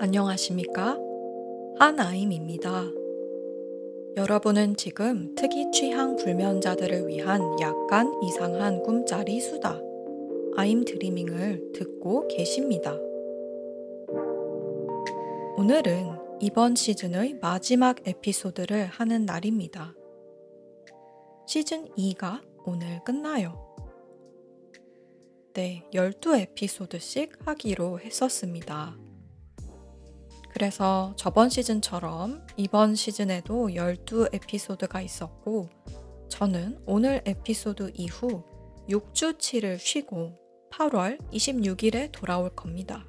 안녕하십니까? 한아임입니다. 여러분은 지금 특이 취향 불면자들을 위한 약간 이상한 꿈짜리 수다, 아임 드리밍을 듣고 계십니다. 오늘은 이번 시즌의 마지막 에피소드를 하는 날입니다. 시즌 2가 오늘 끝나요. 네, 12에피소드씩 하기로 했었습니다. 그래서 저번 시즌처럼 이번 시즌에도 12에피소드가 있었고, 저는 오늘 에피소드 이후 6주치를 쉬고 8월 26일에 돌아올 겁니다.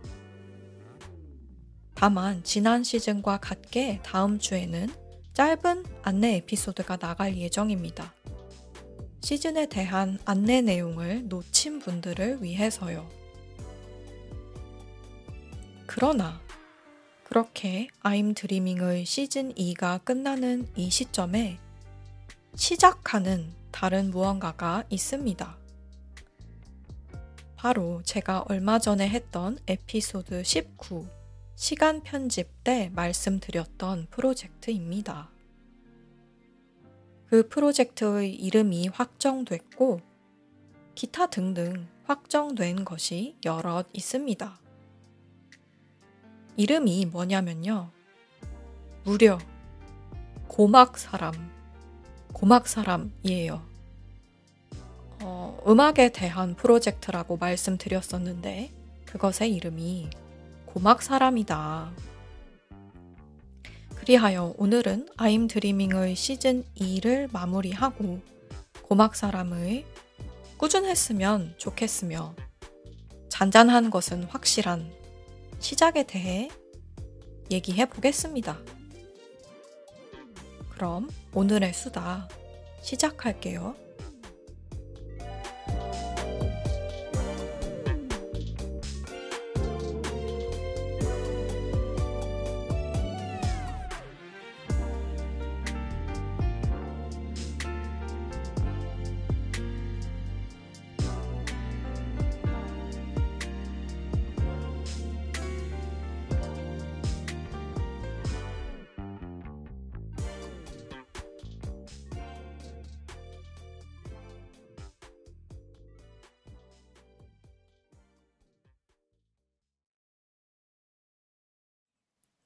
다만 지난 시즌과 같게 다음 주에는 짧은 안내 에피소드가 나갈 예정입니다. 시즌에 대한 안내 내용을 놓친 분들을 위해서요. 그러나 그렇게 아임 드리밍의 시즌 2가 끝나는 이 시점에 시작하는 다른 무언가가 있습니다. 바로 제가 얼마 전에 했던 에피소드 19 시간 편집 때 말씀드렸던 프로젝트입니다. 그 프로젝트의 이름이 확정됐고, 기타 등등 확정된 것이 여럿 있습니다. 이름이 뭐냐면요, 무려 고막사람이에요. 음악에 대한 프로젝트라고 말씀드렸었는데 그것의 이름이 고막사람이다. 그리하여 오늘은 아임 드리밍의 시즌 2를 마무리하고 고막사람의 꾸준했으면 좋겠으며 잔잔한 것은 확실한 시작에 대해 얘기해 보겠습니다. 그럼 오늘의 수다 시작할게요.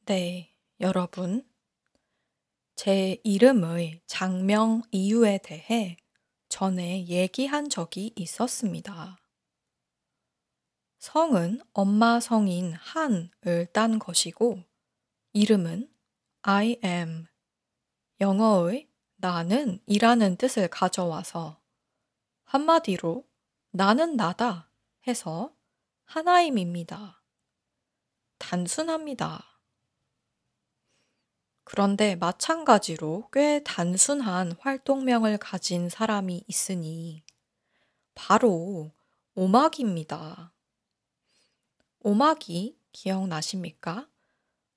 네, 여러분, 제 이름의 장명 이유에 대해 전에 얘기한 적이 있었습니다. 성은 엄마 성인 한을 딴 것이고, 이름은 I am, 영어의 나는 이라는 뜻을 가져와서 한마디로 나는 나다 해서 하나임입니다. 단순합니다. 그런데 마찬가지로 꽤 단순한 활동명을 가진 사람이 있으니 바로 오막입니다. 오막이 기억나십니까?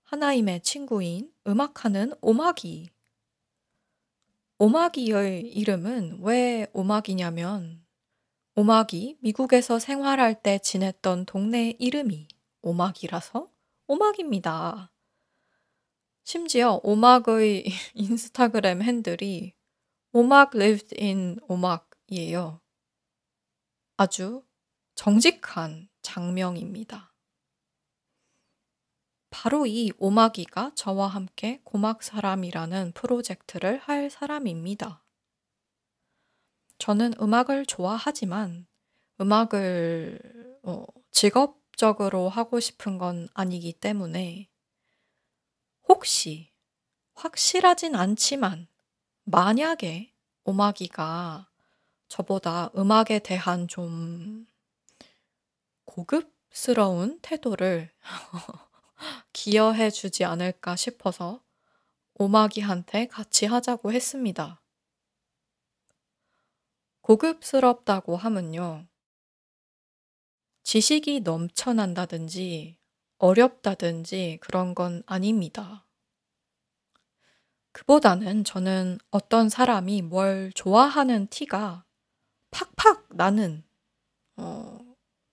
하나임의 친구인 음악하는 오막이. 오막이의 이름은 왜 오막이냐면 오막이 미국에서 생활할 때 지냈던 동네 이름이 오막이라서 오막입니다. 심지어 오막의 인스타그램 핸들이 오막 lived in 오막이에요. 아주 정직한 장명입니다. 바로 이 오막이가 저와 함께 고막사람이라는 프로젝트를 할 사람입니다. 저는 음악을 좋아하지만 음악을 직업적으로 하고 싶은 건 아니기 때문에 혹시, 확실하진 않지만 만약에 오마기가 저보다 음악에 대한 좀 고급스러운 태도를 기여해 주지 않을까 싶어서 오마기한테 같이 하자고 했습니다. 고급스럽다고 하면요, 지식이 넘쳐난다든지 어렵다든지 그런 건 아닙니다. 그보다는 저는 어떤 사람이 뭘 좋아하는 티가 팍팍 나는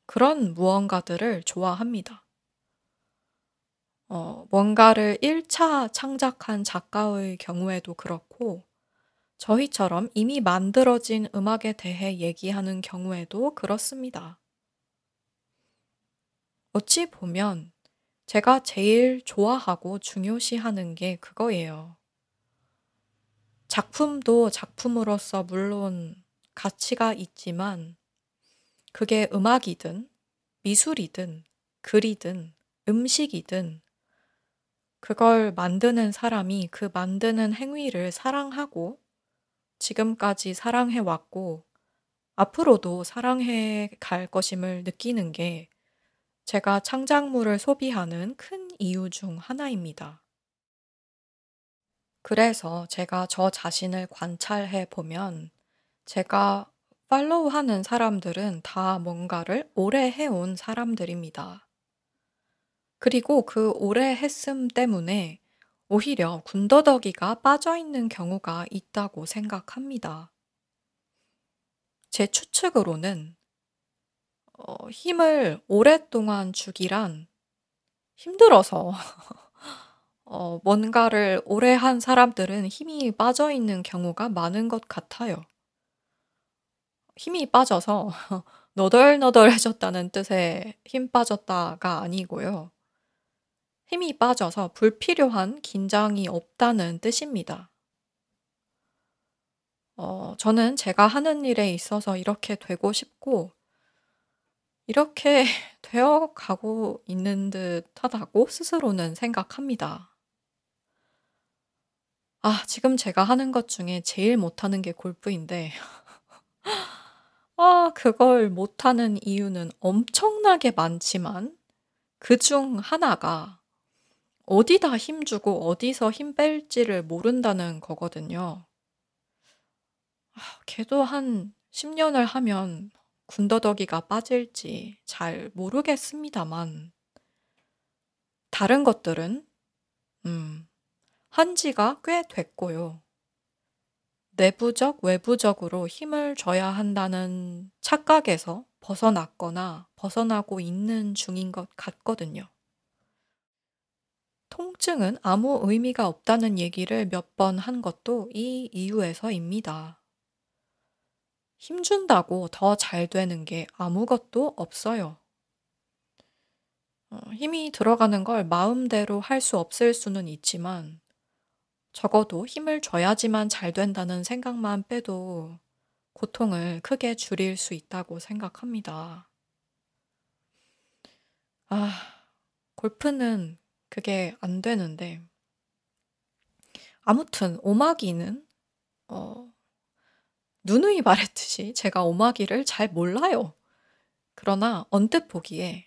그런 무언가들을 좋아합니다. 뭔가를 1차 창작한 작가의 경우에도 그렇고 저희처럼 이미 만들어진 음악에 대해 얘기하는 경우에도 그렇습니다. 어찌 보면 제가 제일 좋아하고 중요시하는 게 그거예요. 작품도 작품으로서 물론 가치가 있지만 그게 음악이든 미술이든 글이든 음식이든 그걸 만드는 사람이 그 만드는 행위를 사랑하고 지금까지 사랑해왔고 앞으로도 사랑해 갈 것임을 느끼는 게 제가 창작물을 소비하는 큰 이유 중 하나입니다. 그래서 제가 저 자신을 관찰해 보면 제가 팔로우하는 사람들은 다 뭔가를 오래 해온 사람들입니다. 그리고 그 오래 했음 때문에 오히려 군더더기가 빠져있는 경우가 있다고 생각합니다. 제 추측으로는 힘을 오랫동안 주기란 힘들어서 뭔가를 오래 한 사람들은 힘이 빠져있는 경우가 많은 것 같아요. 힘이 빠져서 너덜너덜해졌다는 뜻의 힘 빠졌다가 아니고요. 힘이 빠져서 불필요한 긴장이 없다는 뜻입니다. 저는 제가 하는 일에 있어서 이렇게 되고 싶고 이렇게 되어가고 있는 듯하다고 스스로는 생각합니다. 지금 제가 하는 것 중에 제일 못하는 게 골프인데 그걸 못하는 이유는 엄청나게 많지만 그중 하나가 어디다 힘주고 어디서 힘 뺄지를 모른다는 거거든요. 걔도 한 10년을 하면 군더더기가 빠질지 잘 모르겠습니다만 다른 것들은 한 지가 꽤 됐고요. 내부적, 외부적으로 힘을 줘야 한다는 착각에서 벗어났거나 벗어나고 있는 중인 것 같거든요. 통증은 아무 의미가 없다는 얘기를 몇 번 한 것도 이 이유에서입니다. 힘준다고 더 잘 되는 게 아무것도 없어요. 힘이 들어가는 걸 마음대로 할 수 없을 수는 있지만 적어도 힘을 줘야지만 잘 된다는 생각만 빼도 고통을 크게 줄일 수 있다고 생각합니다. 골프는 그게 안 되는데 아무튼 오마기는 누누이 말했듯이 제가 오마기를 잘 몰라요. 그러나 언뜻 보기에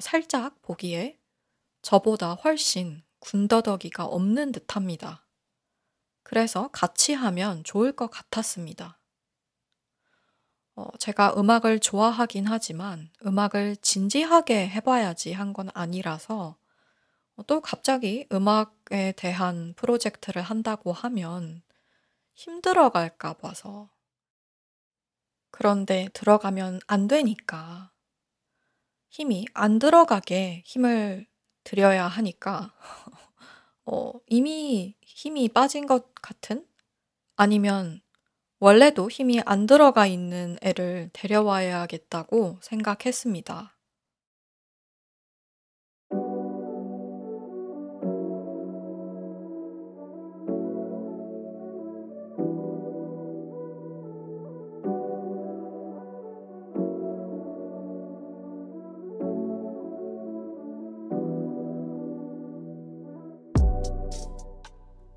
살짝 보기에 저보다 훨씬 군더더기가 없는 듯합니다. 그래서 같이 하면 좋을 것 같았습니다. 제가 음악을 좋아하긴 하지만 음악을 진지하게 해봐야지 한 건 아니라서 또 갑자기 음악에 대한 프로젝트를 한다고 하면 힘들어갈까 봐서 그런데 들어가면 안 되니까 힘이 안 들어가게 힘을 드려야 하니까 이미 힘이 빠진 것 같은? 아니면 원래도 힘이 안 들어가 있는 애를 데려와야겠다고 생각했습니다.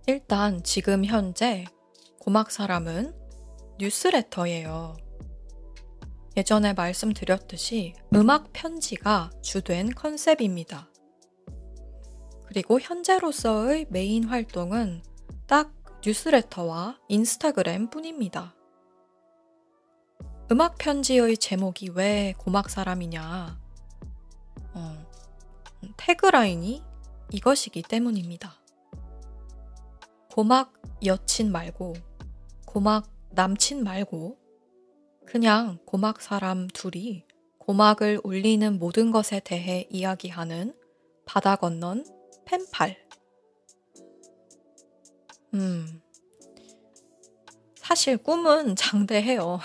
일단 지금 현재 고막사람은 뉴스레터예요. 예전에 말씀드렸듯이 음악 편지가 주된 컨셉입니다. 그리고 현재로서의 메인 활동은 딱 뉴스레터와 인스타그램 뿐입니다. 음악 편지의 제목이 왜 고막사람이냐? 태그라인이 이것이기 때문입니다. 고막 여친 말고, 고막 남친 말고, 그냥 고막 사람 둘이 고막을 울리는 모든 것에 대해 이야기하는 바다 건넌 펜팔. 사실 꿈은 장대해요.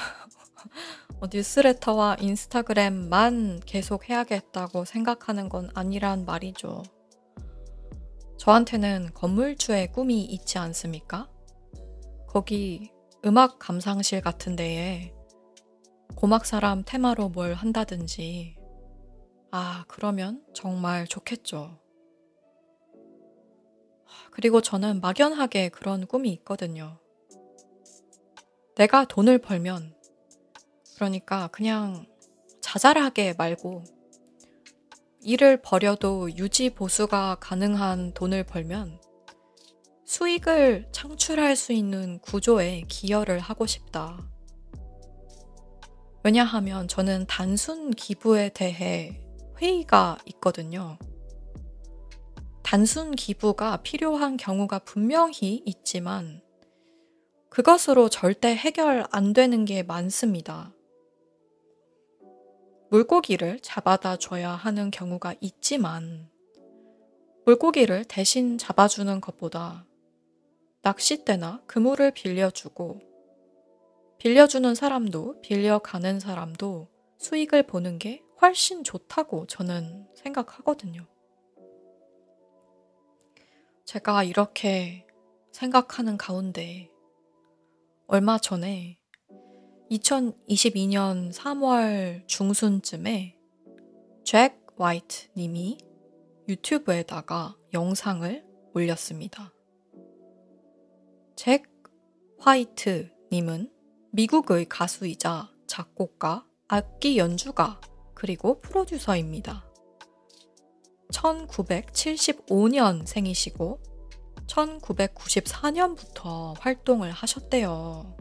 뉴스레터와 인스타그램만 계속 해야겠다고 생각하는 건 아니란 말이죠. 저한테는 건물주의 꿈이 있지 않습니까? 거기 음악 감상실 같은 데에 고막사람 테마로 뭘 한다든지. 아, 그러면 정말 좋겠죠. 그리고 저는 막연하게 그런 꿈이 있거든요. 내가 돈을 벌면, 그러니까 그냥 자잘하게 말고 일을 벌여도 유지 보수가 가능한 돈을 벌면 수익을 창출할 수 있는 구조에 기여를 하고 싶다. 왜냐하면 저는 단순 기부에 대해 회의가 있거든요. 단순 기부가 필요한 경우가 분명히 있지만 그것으로 절대 해결 안 되는 게 많습니다. 물고기를 잡아다 줘야 하는 경우가 있지만 물고기를 대신 잡아주는 것보다 낚싯대나 그물을 빌려주고 빌려주는 사람도 빌려가는 사람도 수익을 보는 게 훨씬 좋다고 저는 생각하거든요. 제가 이렇게 생각하는 가운데 얼마 전에 2022년 3월 중순쯤에 잭 화이트 님이 유튜브에다가 영상을 올렸습니다. 잭 화이트 님은 미국의 가수이자 작곡가, 악기 연주가, 그리고 프로듀서입니다. 1975년 생이시고 1994년부터 활동을 하셨대요.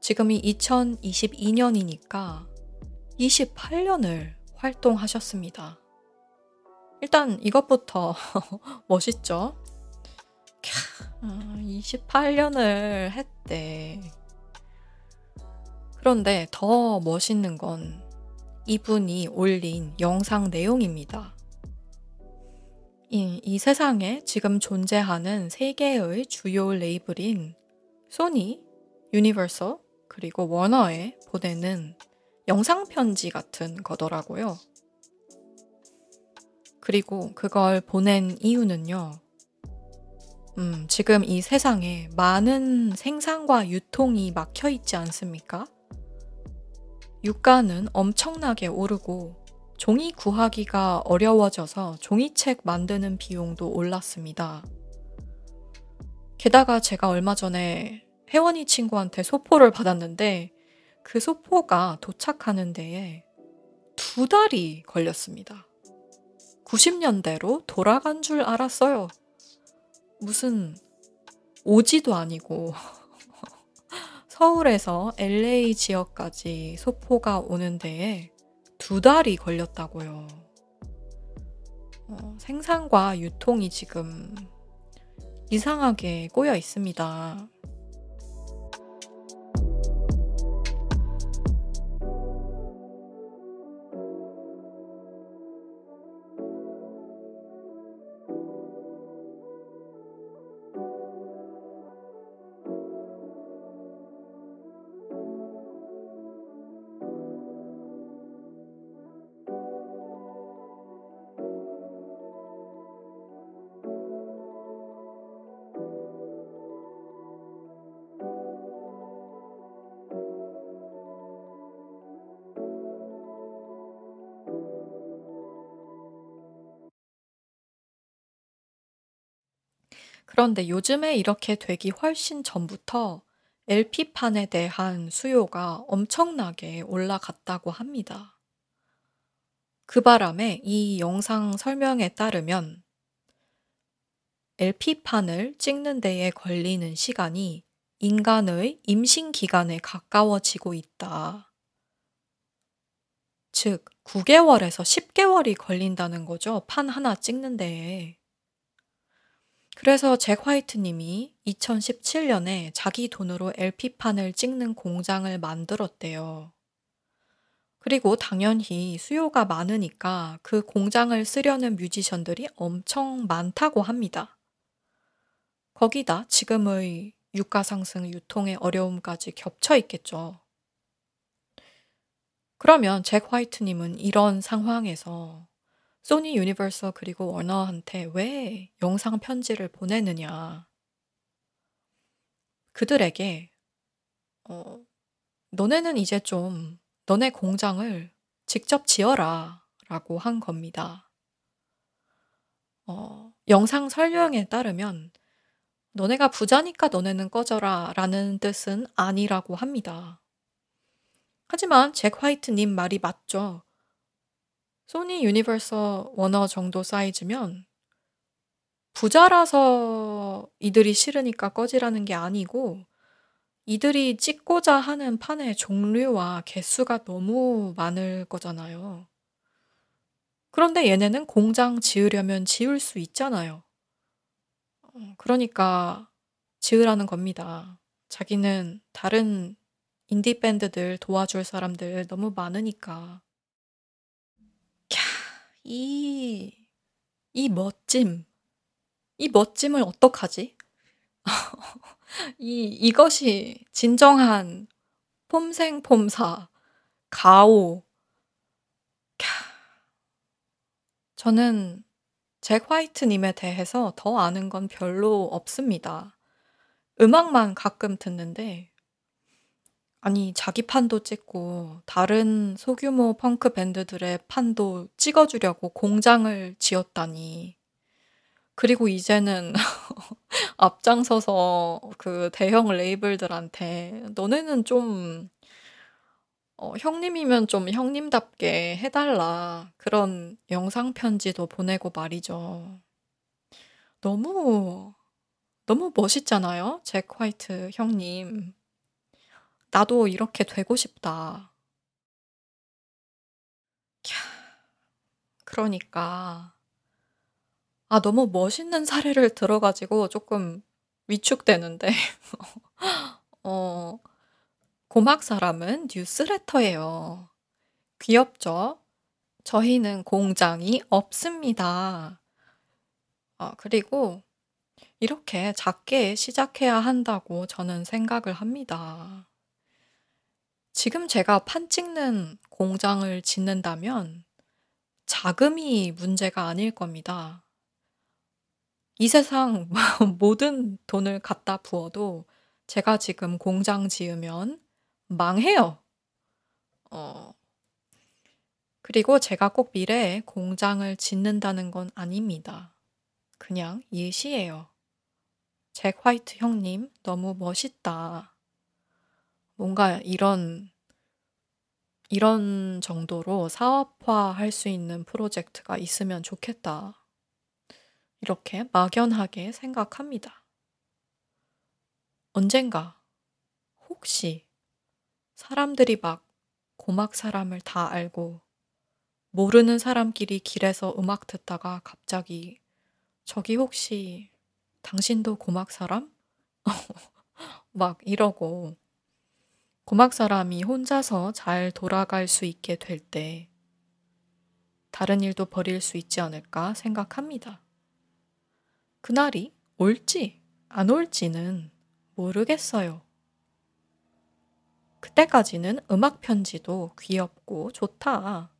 지금이 2022년이니까 28년을 활동하셨습니다. 일단 이것부터 멋있죠? 28년을 했대. 그런데 더 멋있는 건 이분이 올린 영상 내용입니다. 이 세상에 지금 존재하는 세 개의 주요 레이블인 소니, 유니버설, 그리고 워너에 보내는 영상편지 같은 거더라고요. 그리고 그걸 보낸 이유는요. 지금 이 세상에 많은 생산과 유통이 막혀 있지 않습니까? 유가는 엄청나게 오르고 종이 구하기가 어려워져서 종이책 만드는 비용도 올랐습니다. 게다가 제가 얼마 전에 혜원이 친구한테 소포를 받았는데 그 소포가 도착하는 데에 2달이 걸렸습니다. 90년대로 돌아간 줄 알았어요. 무슨 오지도 아니고 서울에서 LA 지역까지 소포가 오는 데에 2달이 걸렸다고요. 생산과 유통이 지금 이상하게 꼬여 있습니다. 그런데 요즘에 이렇게 되기 훨씬 전부터 LP판에 대한 수요가 엄청나게 올라갔다고 합니다. 그 바람에 이 영상 설명에 따르면 LP판을 찍는 데에 걸리는 시간이 인간의 임신 기간에 가까워지고 있다. 즉, 9개월에서 10개월이 걸린다는 거죠. 판 하나 찍는 데에. 그래서 잭 화이트 님이 2017년에 자기 돈으로 LP판을 찍는 공장을 만들었대요. 그리고 당연히 수요가 많으니까 그 공장을 쓰려는 뮤지션들이 엄청 많다고 합니다. 거기다 지금의 유가상승, 유통의 어려움까지 겹쳐 있겠죠. 그러면 잭 화이트님은 이런 상황에서 소니 유니버설 그리고 워너한테 왜 영상 편지를 보내느냐. 그들에게 너네는 이제 좀 너네 공장을 직접 지어라 라고 한 겁니다. 영상 설명에 따르면 너네가 부자니까 너네는 꺼져라 라는 뜻은 아니라고 합니다. 하지만 잭 화이트님 말이 맞죠. 소니 유니버설 워너 정도 사이즈면 부자라서 이들이 싫으니까 꺼지라는 게 아니고 이들이 찍고자 하는 판의 종류와 개수가 너무 많을 거잖아요. 그런데 얘네는 공장 지으려면 지을 수 있잖아요. 그러니까 지으라는 겁니다. 자기는 다른 인디밴드들 도와줄 사람들 너무 많으니까. 캬, 이 멋짐. 이 멋짐을 어떡하지? 이것이 진정한 폼생폼사, 가오. 캬. 저는 잭 화이트님에 대해서 더 아는 건 별로 없습니다. 음악만 가끔 듣는데, 아니 자기 판도 찍고 다른 소규모 펑크 밴드들의 판도 찍어주려고 공장을 지었다니. 그리고 이제는 앞장서서 그 대형 레이블들한테 너네는 좀 형님이면 좀 형님답게 해달라. 그런 영상 편지도 보내고 말이죠. 너무 멋있잖아요. 잭 화이트 형님. 나도 이렇게 되고 싶다. 캬, 그러니까 아 너무 멋있는 사례를 들어가지고 조금 위축되는데 고막사람은 뉴스레터예요. 귀엽죠? 저희는 공장이 없습니다. 그리고 이렇게 작게 시작해야 한다고 저는 생각을 합니다. 지금 제가 판 찍는 공장을 짓는다면 자금이 문제가 아닐 겁니다. 이 세상 모든 돈을 갖다 부어도 제가 지금 공장 지으면 망해요. 그리고 제가 꼭 미래에 공장을 짓는다는 건 아닙니다. 그냥 예시예요. 잭 화이트 형님 너무 멋있다. 뭔가 이런 정도로 사업화할 수 있는 프로젝트가 있으면 좋겠다. 이렇게 막연하게 생각합니다. 언젠가 혹시 사람들이 막 고막 사람을 다 알고 모르는 사람끼리 길에서 음악 듣다가 갑자기 저기 혹시 당신도 고막 사람? 막 이러고 고막 사람이 혼자서 잘 돌아갈 수 있게 될 때 다른 일도 버릴 수 있지 않을까 생각합니다. 그날이 올지 안 올지는 모르겠어요. 그때까지는 음악 편지도 귀엽고 좋다.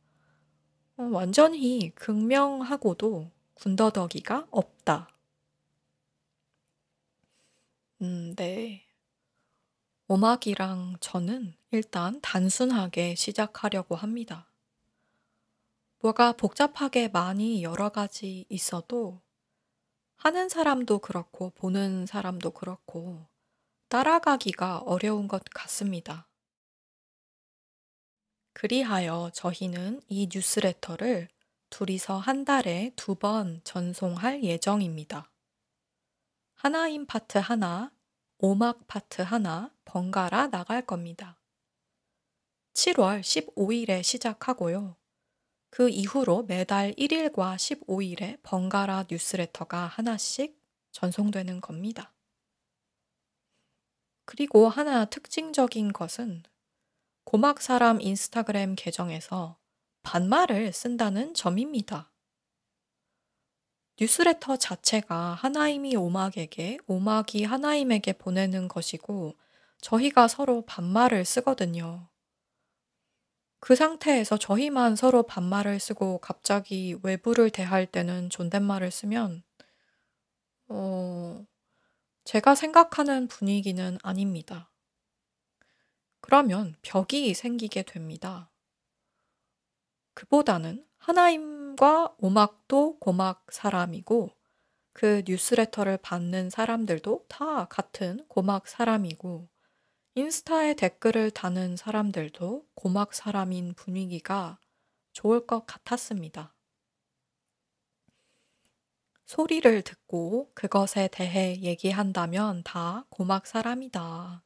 완전히 극명하고도 군더더기가 없다. 네. 오막이랑 저는 일단 단순하게 시작하려고 합니다. 뭐가 복잡하게 많이 여러 가지 있어도 하는 사람도 그렇고 보는 사람도 그렇고 따라가기가 어려운 것 같습니다. 그리하여 저희는 이 뉴스레터를 둘이서 한 달에 2번 전송할 예정입니다. 하나인 파트 하나, 오막 파트 하나 번갈아 나갈 겁니다. 7월 15일에 시작하고요. 그 이후로 매달 1일과 15일에 번갈아 뉴스레터가 하나씩 전송되는 겁니다. 그리고 하나 특징적인 것은 고막사람 인스타그램 계정에서 반말을 쓴다는 점입니다. 뉴스레터 자체가 하나임이 오막에게, 오막이 하나임에게 보내는 것이고 저희가 서로 반말을 쓰거든요. 그 상태에서 저희만 서로 반말을 쓰고 갑자기 외부를 대할 때는 존댓말을 쓰면 제가 생각하는 분위기는 아닙니다. 그러면 벽이 생기게 됩니다. 그보다는 하나임과 오막도 고막 사람이고 그 뉴스레터를 받는 사람들도 다 같은 고막 사람이고 인스타에 댓글을 다는 사람들도 고막 사람인 분위기가 좋을 것 같았습니다. 소리를 듣고 그것에 대해 얘기한다면 다 고막 사람이다.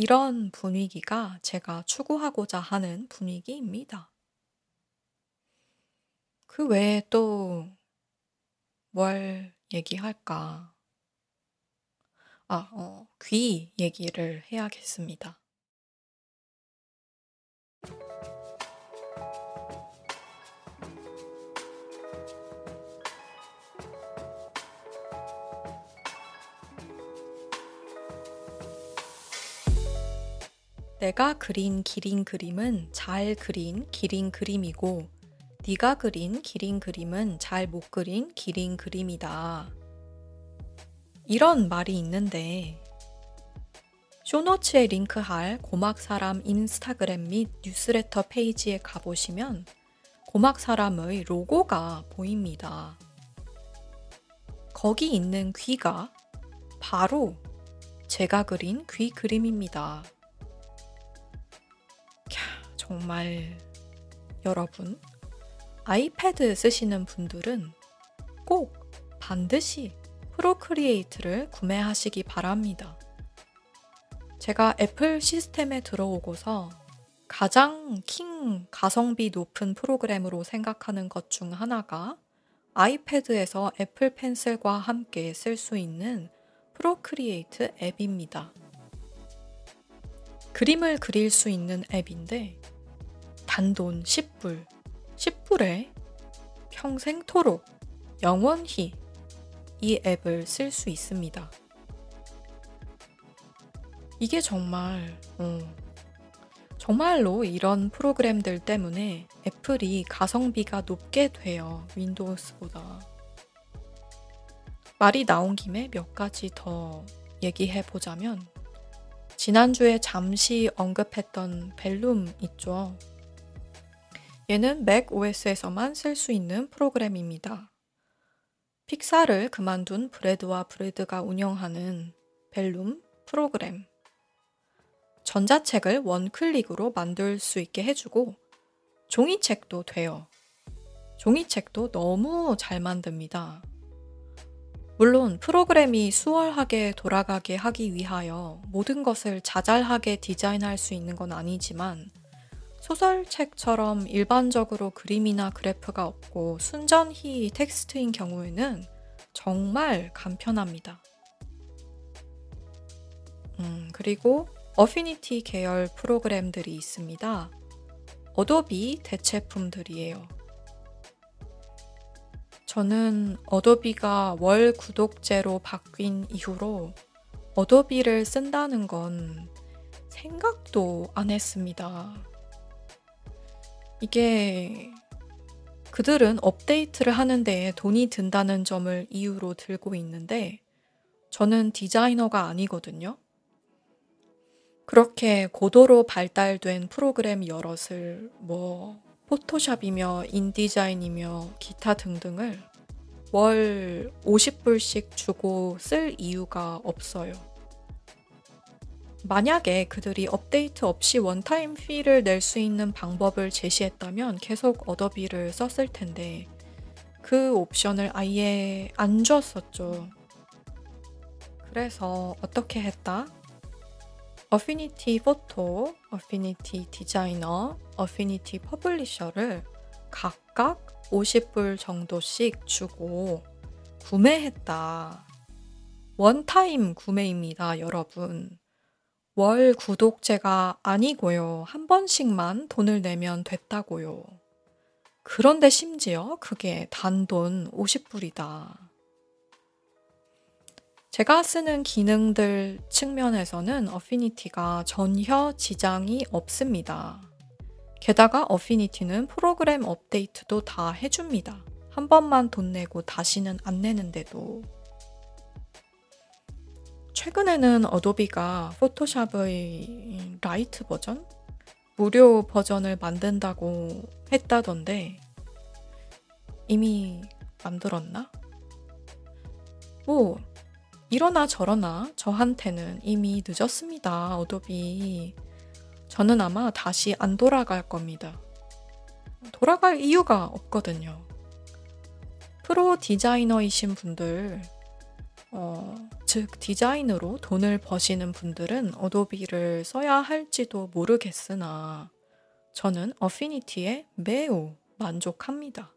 이런 분위기가 제가 추구하고자 하는 분위기입니다. 그 외에 또 뭘 얘기할까? 귀 얘기를 해야겠습니다. 내가 그린 기린 그림은 잘 그린 기린 그림이고 네가 그린 기린 그림은 잘 못 그린 기린 그림이다. 이런 말이 있는데 쇼노츠에 링크할 고막사람 인스타그램 및 뉴스레터 페이지에 가보시면 고막사람의 로고가 보입니다. 거기 있는 귀가 바로 제가 그린 귀 그림입니다. 정말 여러분, 아이패드 쓰시는 분들은 꼭 반드시 프로크리에이트를 구매하시기 바랍니다. 제가 애플 시스템에 들어오고서 가장 킹 가성비 높은 프로그램으로 생각하는 것 중 하나가 아이패드에서 애플 펜슬과 함께 쓸 수 있는 프로크리에이트 앱입니다. 그림을 그릴 수 있는 앱인데 단돈 10불, 10불에 평생토록 영원히 이 앱을 쓸 수 있습니다. 이게 정말 정말로 이런 프로그램들 때문에 애플이 가성비가 높게 돼요. 윈도우스보다. 말이 나온 김에 몇 가지 더 얘기해 보자면 지난주에 잠시 언급했던 벨룸 있죠. 얘는 맥 OS에서만 쓸 수 있는 프로그램입니다. 픽사를 그만둔 브래드와 브래드가 운영하는 벨룸 프로그램. 전자책을 원클릭으로 만들 수 있게 해주고 종이책도 돼요. 종이책도 너무 잘 만듭니다. 물론 프로그램이 수월하게 돌아가게 하기 위하여 모든 것을 자잘하게 디자인할 수 있는 건 아니지만 소설책처럼 일반적으로 그림이나 그래프가 없고 순전히 텍스트인 경우에는 정말 간편합니다. 그리고 어피니티 계열 프로그램들이 있습니다. 어도비 대체품들이에요. 저는 어도비가 월 구독제로 바뀐 이후로 어도비를 쓴다는 건 생각도 안 했습니다. 이게 그들은 업데이트를 하는 데에 돈이 든다는 점을 이유로 들고 있는데 저는 디자이너가 아니거든요. 그렇게 고도로 발달된 프로그램 여럿을 포토샵이며 인디자인이며 기타 등등을 월 50불씩 주고 쓸 이유가 없어요. 만약에 그들이 업데이트 없이 원타임 피를 낼 수 있는 방법을 제시했다면 계속 어도비를 썼을 텐데 그 옵션을 아예 안 줬었죠. 그래서 어떻게 했다? 어피니티 포토, 어피니티 디자이너, 어피니티 퍼블리셔를 각각 50불 정도씩 주고 구매했다. 원타임 구매입니다, 여러분. 월 구독제가 아니고요. 한 번씩만 돈을 내면 됐다고요. 그런데 심지어 그게 단돈 50불이다. 제가 쓰는 기능들 측면에서는 어피니티가 전혀 지장이 없습니다. 게다가 어피니티는 프로그램 업데이트도 다 해줍니다. 한 번만 돈 내고 다시는 안 내는데도. 최근에는 어도비가 포토샵의 라이트 버전? 무료 버전을 만든다고 했다던데 이미 만들었나? 뭐 이러나 저러나 저한테는 이미 늦었습니다. 어도비. 저는 아마 다시 안 돌아갈 겁니다. 돌아갈 이유가 없거든요. 프로 디자이너이신 분들, 즉 디자인으로 돈을 버시는 분들은 어도비를 써야 할지도 모르겠으나 저는 어피니티에 매우 만족합니다.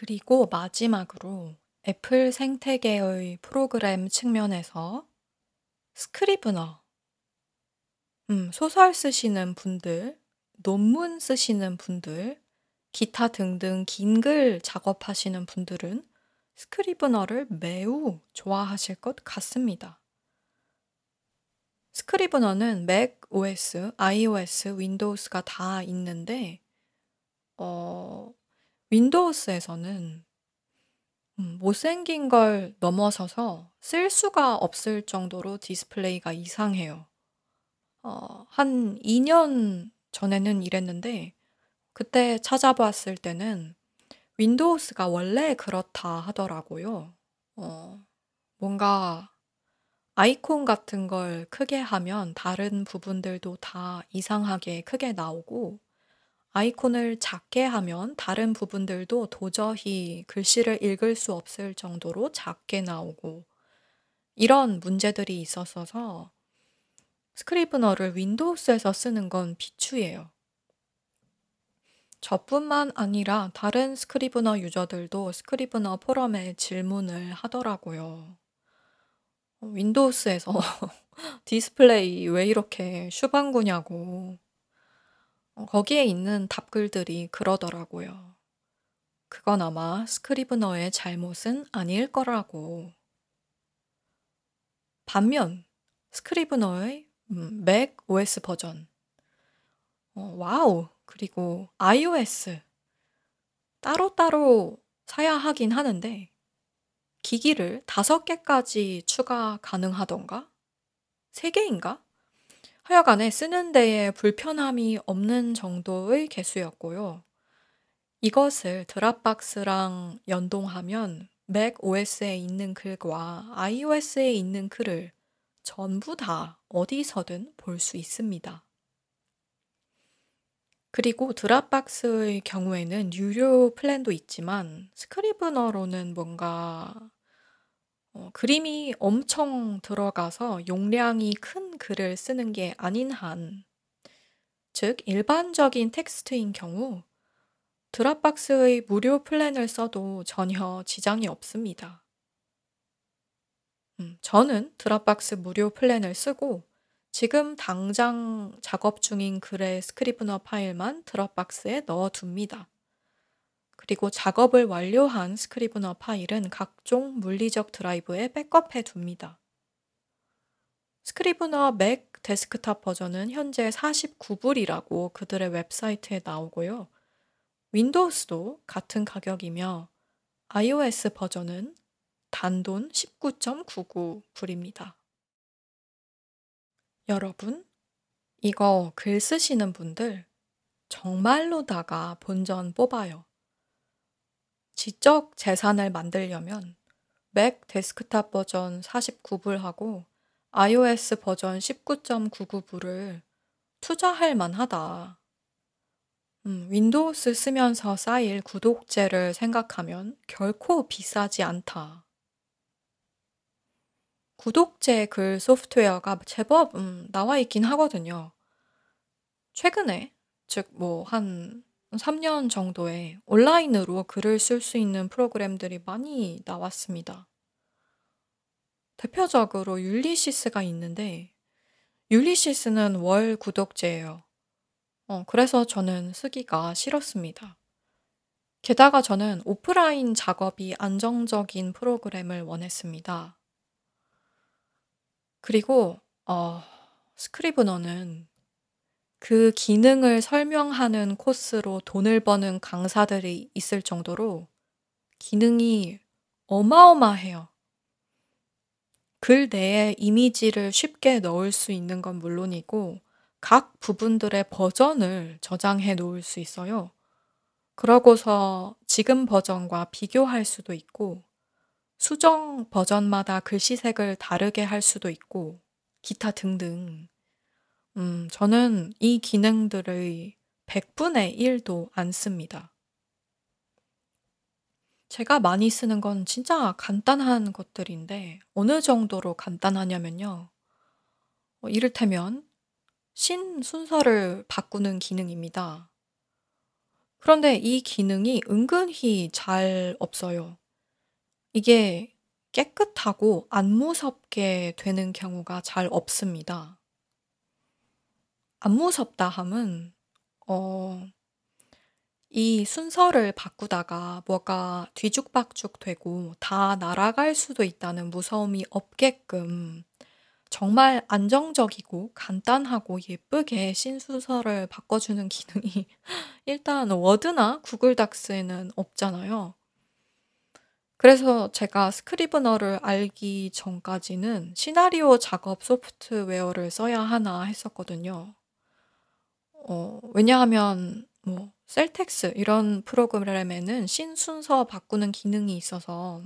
그리고 마지막으로 애플 생태계의 프로그램 측면에서 스크리브너, 소설 쓰시는 분들, 논문 쓰시는 분들, 기타 등등 긴 글 작업하시는 분들은 스크리브너를 매우 좋아하실 것 같습니다. 스크리브너는 맥 OS, iOS, 윈도우스가 다 있는데 윈도우스에서는 못생긴 걸 넘어서서 쓸 수가 없을 정도로 디스플레이가 이상해요. 한 2년 전에는 이랬는데 그때 찾아봤을 때는 윈도우스가 원래 그렇다 하더라고요. 뭔가 아이콘 같은 걸 크게 하면 다른 부분들도 다 이상하게 크게 나오고 아이콘을 작게 하면 다른 부분들도 도저히 글씨를 읽을 수 없을 정도로 작게 나오고 이런 문제들이 있었어서 스크리브너를 윈도우스에서 쓰는 건 비추예요. 저뿐만 아니라 다른 스크리브너 유저들도 스크리브너 포럼에 질문을 하더라고요. 윈도우스에서 디스플레이 왜 이렇게 슈방구냐고. 거기에 있는 답글들이 그러더라고요. 그건 아마 스크리브너의 잘못은 아닐 거라고. 반면 스크리브너의 맥 OS 버전, 와우! 그리고 iOS 따로따로 사야 하긴 하는데 기기를 5개까지 추가 가능하던가? 3개인가? 하여간에 쓰는 데에 불편함이 없는 정도의 개수였고요. 이것을 드랍박스랑 연동하면 맥 OS에 있는 글과 iOS에 있는 글을 전부 다 어디서든 볼 수 있습니다. 그리고 드랍박스의 경우에는 유료 플랜도 있지만 스크리브너로는 뭔가 그림이 엄청 들어가서 용량이 큰 글을 쓰는 게 아닌 한, 즉 일반적인 텍스트인 경우 드랍박스의 무료 플랜을 써도 전혀 지장이 없습니다. 저는 드랍박스 무료 플랜을 쓰고 지금 당장 작업 중인 글의 스크리브너 파일만 드랍박스에 넣어둡니다. 그리고 작업을 완료한 스크리브너 파일은 각종 물리적 드라이브에 백업해 둡니다. 스크리브너 맥 데스크탑 버전은 현재 49불이라고 그들의 웹사이트에 나오고요. 윈도우스도 같은 가격이며 iOS 버전은 단돈 19.99불입니다. 여러분, 이거 글 쓰시는 분들 정말로다가 본전 뽑아요. 지적 재산을 만들려면 맥 데스크탑 버전 49불하고 iOS 버전 19.99불을 투자할 만하다. 윈도우스 쓰면서 쌓일 구독제를 생각하면 결코 비싸지 않다. 구독제 글 소프트웨어가 제법 나와 있긴 하거든요. 최근에, 즉 뭐 한 3년 정도에 온라인으로 글을 쓸 수 있는 프로그램들이 많이 나왔습니다. 대표적으로 율리시스가 있는데 율리시스는 월 구독제예요. 그래서 저는 쓰기가 싫었습니다. 게다가 저는 오프라인 작업이 안정적인 프로그램을 원했습니다. 그리고 스크리브너는 그 기능을 설명하는 코스로 돈을 버는 강사들이 있을 정도로 기능이 어마어마해요. 글 내에 이미지를 쉽게 넣을 수 있는 건 물론이고 각 부분들의 버전을 저장해 놓을 수 있어요. 그러고서 지금 버전과 비교할 수도 있고 수정 버전마다 글씨색을 다르게 할 수도 있고 기타 등등. 저는 이 기능들의 100분의 1도 안 씁니다. 제가 많이 쓰는 건 진짜 간단한 것들인데 어느 정도로 간단하냐면요. 이를테면 신 순서를 바꾸는 기능입니다. 그런데 이 기능이 은근히 잘 없어요. 이게 깨끗하고 안 무섭게 되는 경우가 잘 없습니다. 안 무섭다 함은 이 순서를 바꾸다가 뭐가 뒤죽박죽 되고 다 날아갈 수도 있다는 무서움이 없게끔 정말 안정적이고 간단하고 예쁘게 신순서를 바꿔주는 기능이 일단 워드나 구글닥스에는 없잖아요. 그래서 제가 스크리브너를 알기 전까지는 시나리오 작업 소프트웨어를 써야 하나 했었거든요. 왜냐하면 뭐 셀텍스 이런 프로그램에는 신 순서 바꾸는 기능이 있어서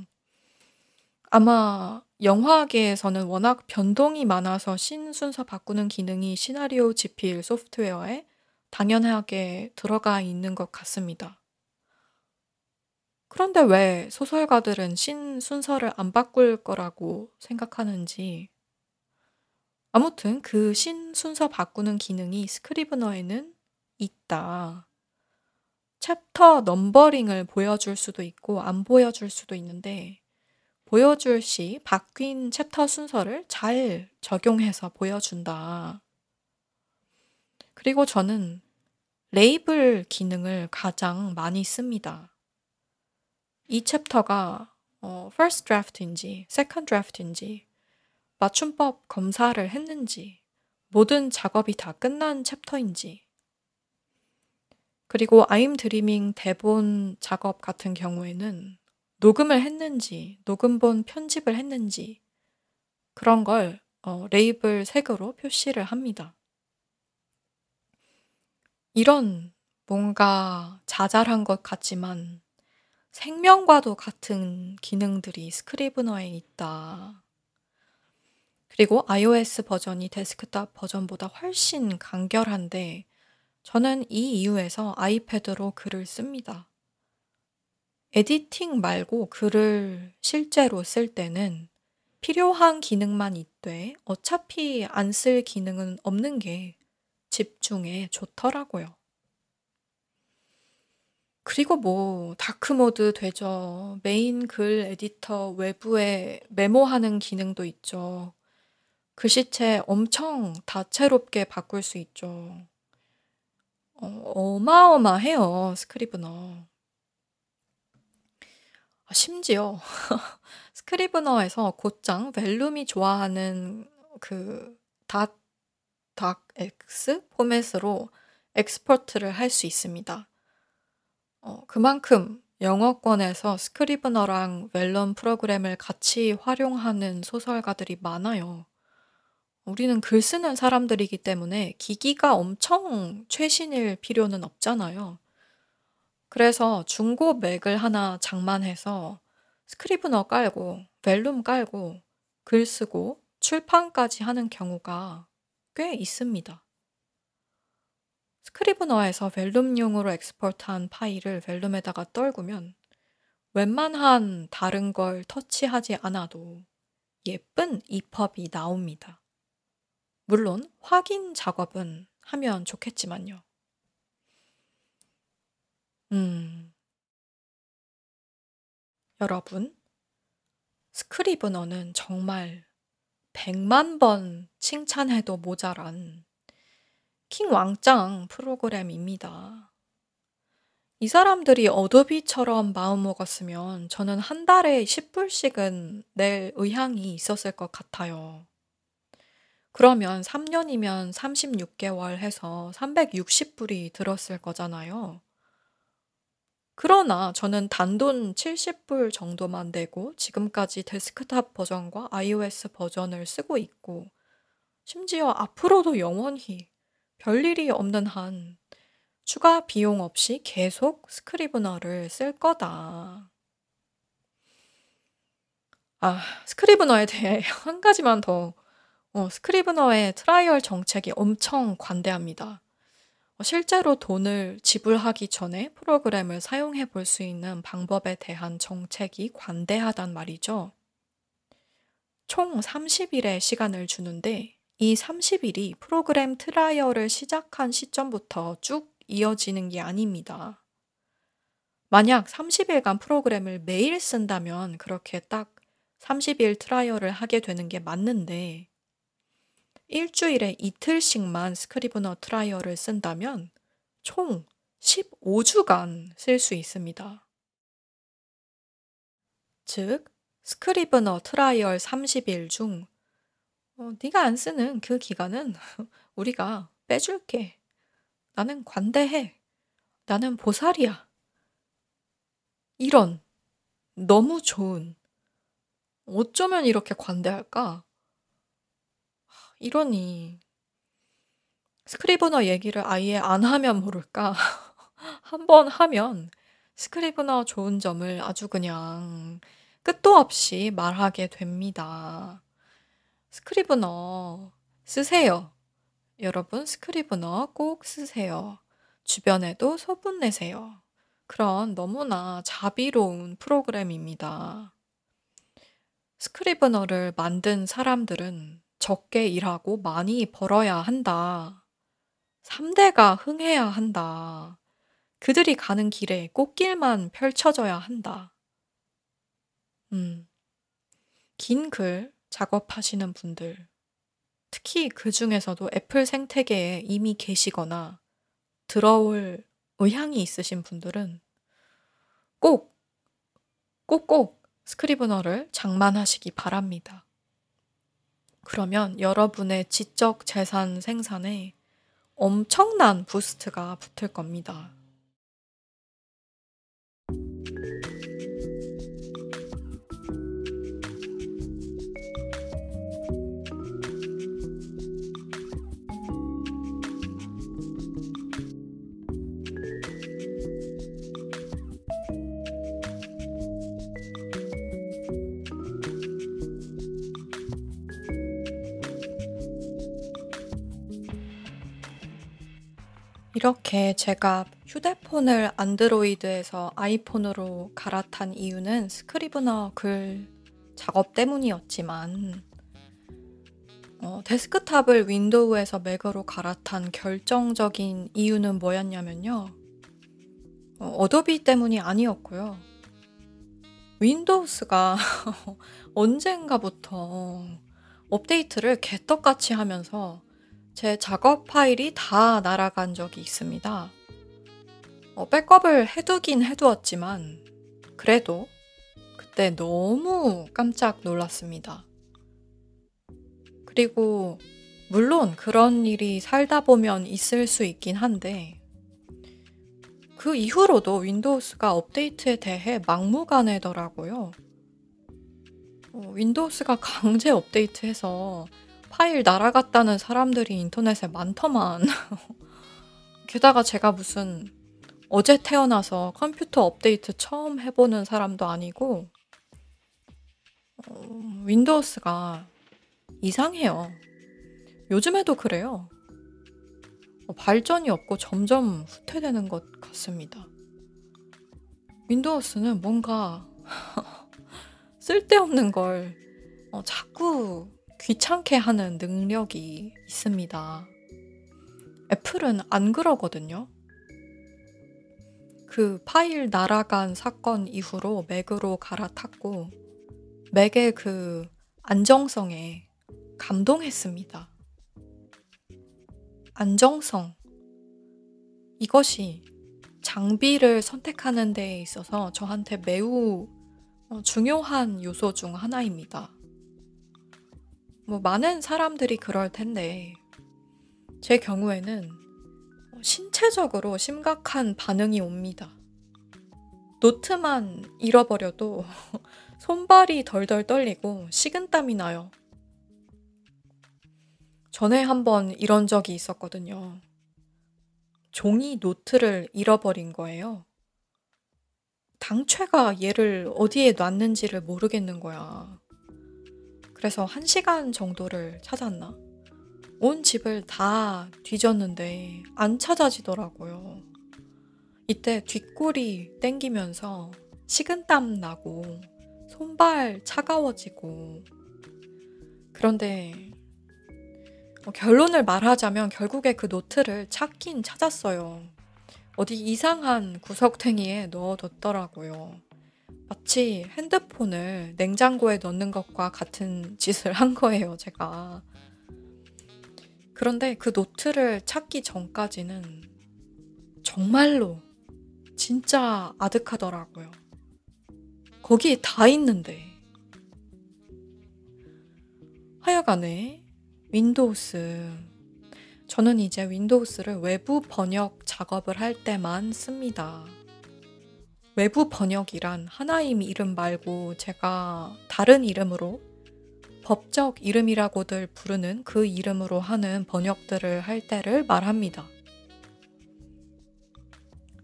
아마 영화계에서는 워낙 변동이 많아서 신 순서 바꾸는 기능이 시나리오 GPL 소프트웨어에 당연하게 들어가 있는 것 같습니다. 그런데 왜 소설가들은 신 순서를 안 바꿀 거라고 생각하는지. 아무튼 그 신 순서 바꾸는 기능이 스크리브너에는 있다. 챕터 넘버링을 보여줄 수도 있고 안 보여줄 수도 있는데 보여줄 시 바뀐 챕터 순서를 잘 적용해서 보여준다. 그리고 저는 레이블 기능을 가장 많이 씁니다. 이 챕터가 first draft인지 second draft인지 맞춤법 검사를 했는지 모든 작업이 다 끝난 챕터인지 그리고 아임 드리밍 대본 작업 같은 경우에는 녹음을 했는지 녹음본 편집을 했는지 그런 걸 레이블 색으로 표시를 합니다. 이런 뭔가 자잘한 것 같지만 생명과도 같은 기능들이 스크리브너에 있다. 그리고 iOS 버전이 데스크탑 버전보다 훨씬 간결한데 저는 이 이유에서 아이패드로 글을 씁니다. 에디팅 말고 글을 실제로 쓸 때는 필요한 기능만 있되 어차피 안 쓸 기능은 없는 게 집중에 좋더라고요. 그리고 뭐 다크모드 되죠. 메인 글 에디터 외부에 메모하는 기능도 있죠. 글씨체 엄청 다채롭게 바꿀 수 있죠. 어마어마해요. 스크리브너. 심지어 스크리브너에서 곧장 벨룸이 좋아하는 그 .docx 포맷으로 엑스포트를 할 수 있습니다. 그만큼 영어권에서 스크리브너랑 웰럼 프로그램을 같이 활용하는 소설가들이 많아요. 우리는 글 쓰는 사람들이기 때문에 기기가 엄청 최신일 필요는 없잖아요. 그래서 중고 맥을 하나 장만해서 스크리브너 깔고, 벨룸 깔고, 글 쓰고, 출판까지 하는 경우가 꽤 있습니다. 스크리브너에서 벨룸용으로 엑스포트한 파일을 벨룸에다가 떨구면 웬만한 다른 걸 터치하지 않아도 예쁜 EPUB이 나옵니다. 물론 확인 작업은 하면 좋겠지만요. 여러분, 스크리브너는 정말 100만 번 칭찬해도 모자란 킹왕짱 프로그램입니다. 이 사람들이 어도비처럼 마음먹었으면 저는 한 달에 10불씩은 낼 의향이 있었을 것 같아요. 그러면 3년이면 36개월 해서 360불이 들었을 거잖아요. 그러나 저는 단돈 70불 정도만 내고 지금까지 데스크탑 버전과 iOS 버전을 쓰고 있고, 심지어 앞으로도 영원히 별일이 없는 한 추가 비용 없이 계속 스크리브너를 쓸 거다. 스크리브너에 대해 한 가지만 더. 스크리브너의 트라이얼 정책이 엄청 관대합니다. 실제로 돈을 지불하기 전에 프로그램을 사용해 볼 수 있는 방법에 대한 정책이 관대하단 말이죠. 총 30일의 시간을 주는데 이 30일이 프로그램 트라이얼을 시작한 시점부터 쭉 이어지는 게 아닙니다. 만약 30일간 프로그램을 매일 쓴다면 그렇게 딱 30일 트라이얼을 하게 되는 게 맞는데, 일주일에 이틀씩만 스크리브너 트라이얼을 쓴다면 총 15주간 쓸 수 있습니다. 즉, 스크리브너 트라이얼 30일 중 네가 안 쓰는 그 기간은 우리가 빼줄게. 나는 관대해. 나는 보살이야. 이런, 너무 좋은, 어쩌면 이렇게 관대할까? 이러니 스크리브너 얘기를 아예 안 하면 모를까? 한번 하면 스크리브너 좋은 점을 아주 그냥 끝도 없이 말하게 됩니다. 스크리브너 쓰세요. 여러분, 스크리브너 꼭 쓰세요. 주변에도 소문 내세요. 그런 너무나 자비로운 프로그램입니다. 스크리브너를 만든 사람들은 적게 일하고 많이 벌어야 한다. 3대가 흥해야 한다. 그들이 가는 길에 꽃길만 펼쳐져야 한다. 긴 글 작업하시는 분들, 특히 그 중에서도 애플 생태계에 이미 계시거나 들어올 의향이 있으신 분들은 꼭 스크리브너를 장만하시기 바랍니다. 그러면 여러분의 지적 재산 생산에 엄청난 부스트가 붙을 겁니다. 이렇게 제가 휴대폰을 안드로이드에서 아이폰으로 갈아탄 이유는 스크리브너 글 작업 때문이었지만, 데스크탑을 윈도우에서 맥으로 갈아탄 결정적인 이유는 뭐였냐면요. 어도비 때문이 아니었고요. 윈도우스가 언젠가부터 업데이트를 개떡같이 하면서 제 작업 파일이 다 날아간 적이 있습니다. 백업을 해두긴 해두었지만 그래도 그때 너무 깜짝 놀랐습니다. 그리고 물론 그런 일이 살다 보면 있을 수 있긴 한데, 그 이후로도 윈도우스가 업데이트에 대해 막무가내더라고요. 윈도우스가 강제 업데이트해서 파일 날아갔다는 사람들이 인터넷에 많더만. 게다가 제가 무슨 어제 태어나서 컴퓨터 업데이트 처음 해보는 사람도 아니고 윈도우스가 이상해요. 요즘에도 그래요. 발전이 없고 점점 후퇴되는 것 같습니다. 윈도우스는 뭔가 쓸데없는 걸 자꾸 귀찮게 하는 능력이 있습니다. 애플은 안 그러거든요. 그 파일 날아간 사건 이후로 맥으로 갈아탔고 맥의 그 안정성에 감동했습니다. 안정성. 이것이 장비를 선택하는 데에 있어서 저한테 매우 중요한 요소 중 하나입니다. 뭐 많은 사람들이 그럴 텐데 제 경우에는 신체적으로 심각한 반응이 옵니다. 노트만 잃어버려도 손발이 덜덜 떨리고 식은땀이 나요. 전에 한번 이런 적이 있었거든요. 종이 노트를 잃어버린 거예요. 당최가 얘를 어디에 놨는지를 모르겠는 거야. 그래서 1시간 정도를 찾았나? 온 집을 다 뒤졌는데 안 찾아지더라고요. 이때 뒷골이 땡기면서 식은땀 나고 손발 차가워지고. 그런데 결론을 말하자면 결국에 그 노트를 찾긴 찾았어요. 어디 이상한 구석탱이에 넣어뒀더라고요. 마치 핸드폰을 냉장고에 넣는 것과 같은 짓을 한 거예요, 제가. 그런데 그 노트를 찾기 전까지는 정말로 진짜 아득하더라고요. 거기 다 있는데. 하여간에 윈도우스. 저는 이제 윈도우스를 외부 번역 작업을 할 때만 씁니다. 외부 번역이란 하나임 이름 말고 제가 다른 이름으로 법적 이름이라고들 부르는 그 이름으로 하는 번역들을 할 때를 말합니다.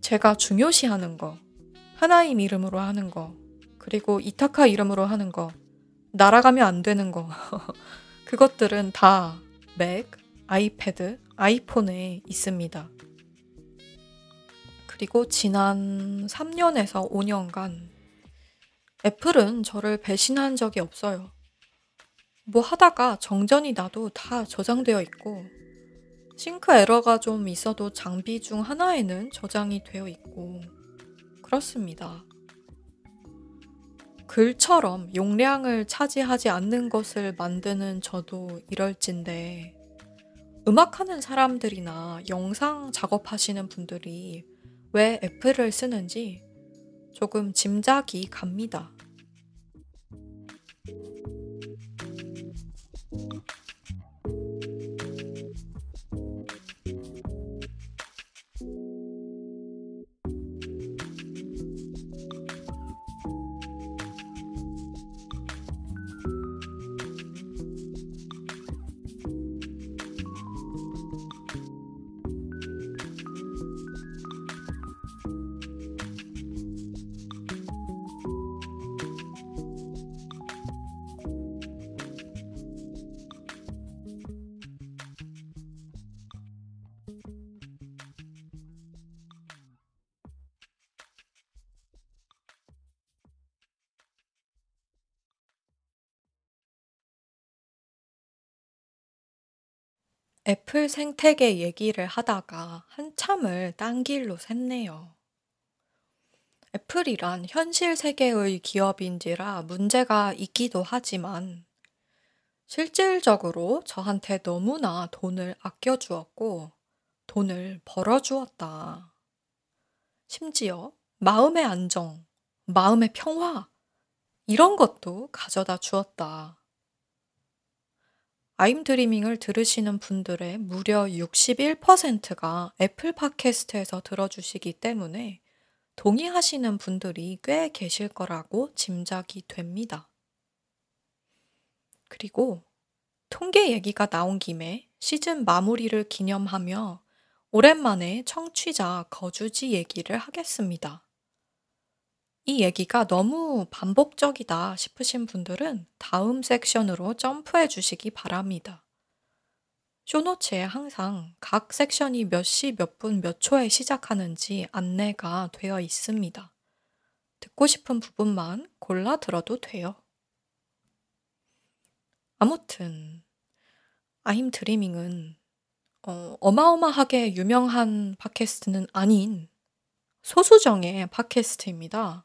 제가 중요시하는 거, 하나임 이름으로 하는 거, 그리고 이타카 이름으로 하는 거, 날아가면 안 되는 거. 그것들은 다 맥, 아이패드, 아이폰에 있습니다. 그리고 지난 3년에서 5년간 애플은 저를 배신한 적이 없어요. 뭐 하다가 정전이 나도 다 저장되어 있고 싱크 에러가 좀 있어도 장비 중 하나에는 저장이 되어 있고 그렇습니다. 글처럼 용량을 차지하지 않는 것을 만드는 저도 이럴진데 음악하는 사람들이나 영상 작업하시는 분들이 왜 애플을 쓰는지 조금 짐작이 갑니다. 애플 생태계 얘기를 하다가 한참을 딴 길로 샜네요. 애플이란 현실 세계의 기업인지라 문제가 있기도 하지만 실질적으로 저한테 너무나 돈을 아껴주었고 돈을 벌어주었다. 심지어 마음의 안정, 마음의 평화 이런 것도 가져다 주었다. 아임 드리밍을 들으시는 분들의 무려 61%가 애플 팟캐스트에서 들어주시기 때문에 동의하시는 분들이 꽤 계실 거라고 짐작이 됩니다. 그리고 통계 얘기가 나온 김에 시즌 마무리를 기념하며 오랜만에 청취자 거주지 얘기를 하겠습니다. 이 얘기가 너무 반복적이다 싶으신 분들은 다음 섹션으로 점프해 주시기 바랍니다. 쇼노츠에 항상 각 섹션이 몇 시 몇 분 몇 초에 시작하는지 안내가 되어 있습니다. 듣고 싶은 부분만 골라 들어도 돼요. 아무튼 아임 드리밍은 어마어마하게 유명한 팟캐스트는 아닌 소수정의 팟캐스트입니다.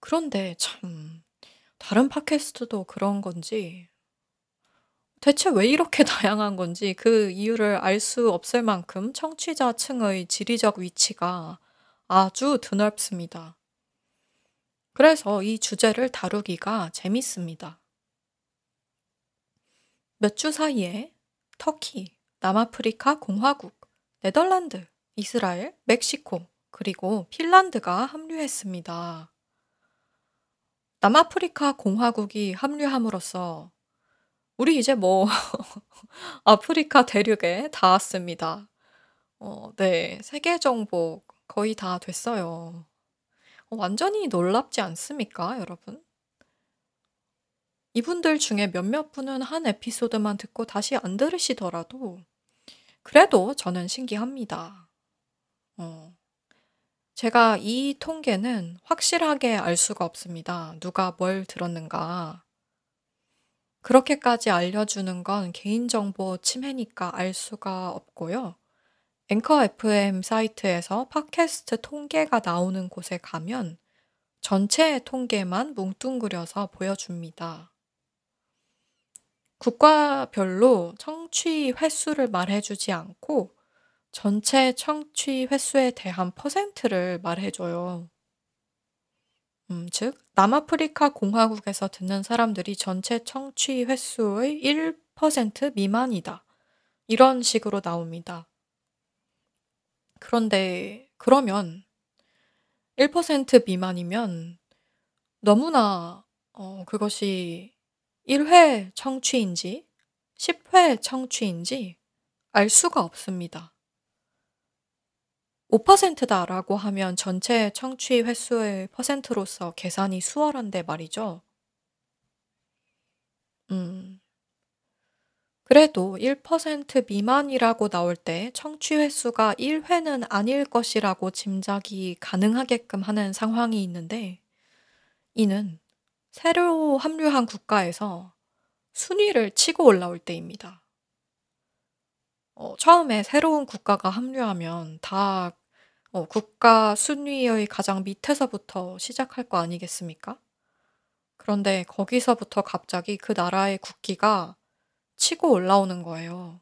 그런데 참 다른 팟캐스트도 그런 건지 대체 왜 이렇게 다양한 건지 그 이유를 알 수 없을 만큼 청취자층의 지리적 위치가 아주 드넓습니다. 그래서 이 주제를 다루기가 재밌습니다. 몇 주 사이에 터키, 남아프리카 공화국, 네덜란드, 이스라엘, 멕시코, 그리고 핀란드가 합류했습니다. 남아프리카 공화국이 합류함으로써 우리 이제 아프리카 대륙에 닿았습니다. 세계 정복 거의 다 됐어요. 완전히 놀랍지 않습니까, 여러분? 이분들 중에 몇몇 분은 한 에피소드만 듣고 다시 안 들으시더라도 그래도 저는 신기합니다. 제가 이 통계는 확실하게 알 수가 없습니다. 누가 뭘 들었는가. 그렇게까지 알려주는 건 개인정보 침해니까 알 수가 없고요. 앵커 FM 사이트에서 팟캐스트 통계가 나오는 곳에 가면 전체 통계만 뭉뚱그려서 보여줍니다. 국가별로 청취 횟수를 말해주지 않고 전체 청취 횟수에 대한 퍼센트를 말해줘요. 즉 남아프리카 공화국에서 듣는 사람들이 전체 청취 횟수의 1% 미만이다. 이런 식으로 나옵니다. 그런데 그러면 1% 미만이면 너무나 그것이 1회 청취인지 10회 청취인지 알 수가 없습니다. 5%다라고 하면 전체 청취 횟수의 퍼센트로서 계산이 수월한데 말이죠. 그래도 1% 미만이라고 나올 때 청취 횟수가 1회는 아닐 것이라고 짐작이 가능하게끔 하는 상황이 있는데 이는 새로 합류한 국가에서 순위를 치고 올라올 때입니다. 처음에 새로운 국가가 합류하면 다 국가 순위의 가장 밑에서부터 시작할 거 아니겠습니까? 그런데 거기서부터 갑자기 그 나라의 국기가 치고 올라오는 거예요.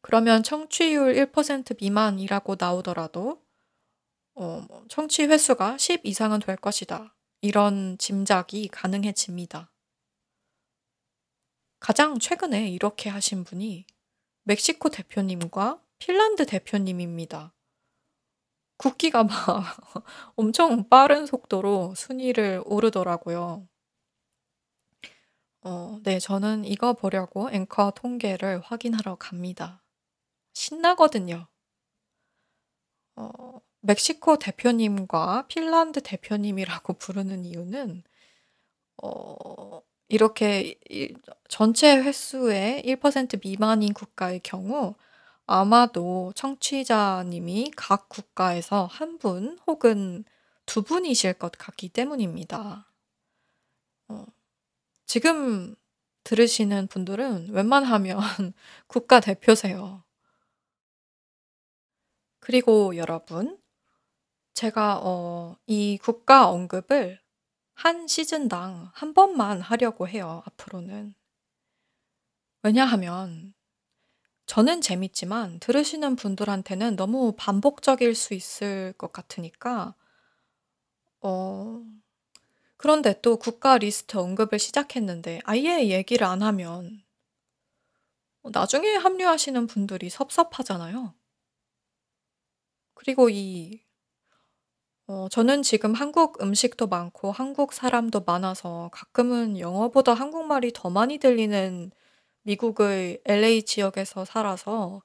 그러면 청취율 1% 미만이라고 나오더라도 청취 횟수가 10 이상은 될 것이다. 이런 짐작이 가능해집니다. 가장 최근에 이렇게 하신 분이 멕시코 대표님과 핀란드 대표님입니다. 국기가 엄청 빠른 속도로 순위를 오르더라고요. 저는 이거 보려고 앵커 통계를 확인하러 갑니다. 신나거든요. 멕시코 대표님과 핀란드 대표님이라고 부르는 이유는 이렇게 전체 횟수의 1% 미만인 국가의 경우 아마도 청취자님이 각 국가에서 한 분 혹은 두 분이실 것 같기 때문입니다. 지금 들으시는 분들은 웬만하면 국가 대표세요. 그리고 여러분, 제가 이 국가 언급을 한 시즌당 한 번만 하려고 해요, 앞으로는. 왜냐하면 저는 재밌지만 들으시는 분들한테는 너무 반복적일 수 있을 것 같으니까 그런데 또 국가 리스트 언급을 시작했는데 아예 얘기를 안 하면 나중에 합류하시는 분들이 섭섭하잖아요. 그리고 이 저는 지금 한국 음식도 많고 한국 사람도 많아서 가끔은 영어보다 한국말이 더 많이 들리는 미국의 LA 지역에서 살아서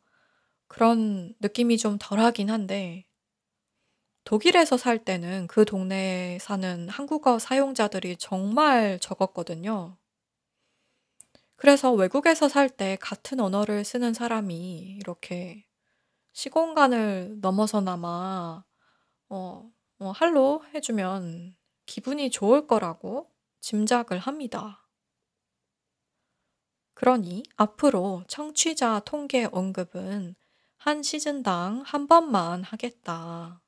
그런 느낌이 좀 덜하긴 한데, 독일에서 살 때는 그 동네에 사는 한국어 사용자들이 정말 적었거든요. 그래서 외국에서 살 때 같은 언어를 쓰는 사람이 이렇게 시공간을 넘어서나마 할로 해주면 기분이 좋을 거라고 짐작을 합니다. 그러니 앞으로 청취자 통계 언급은 한 시즌당 한 번만 하겠다.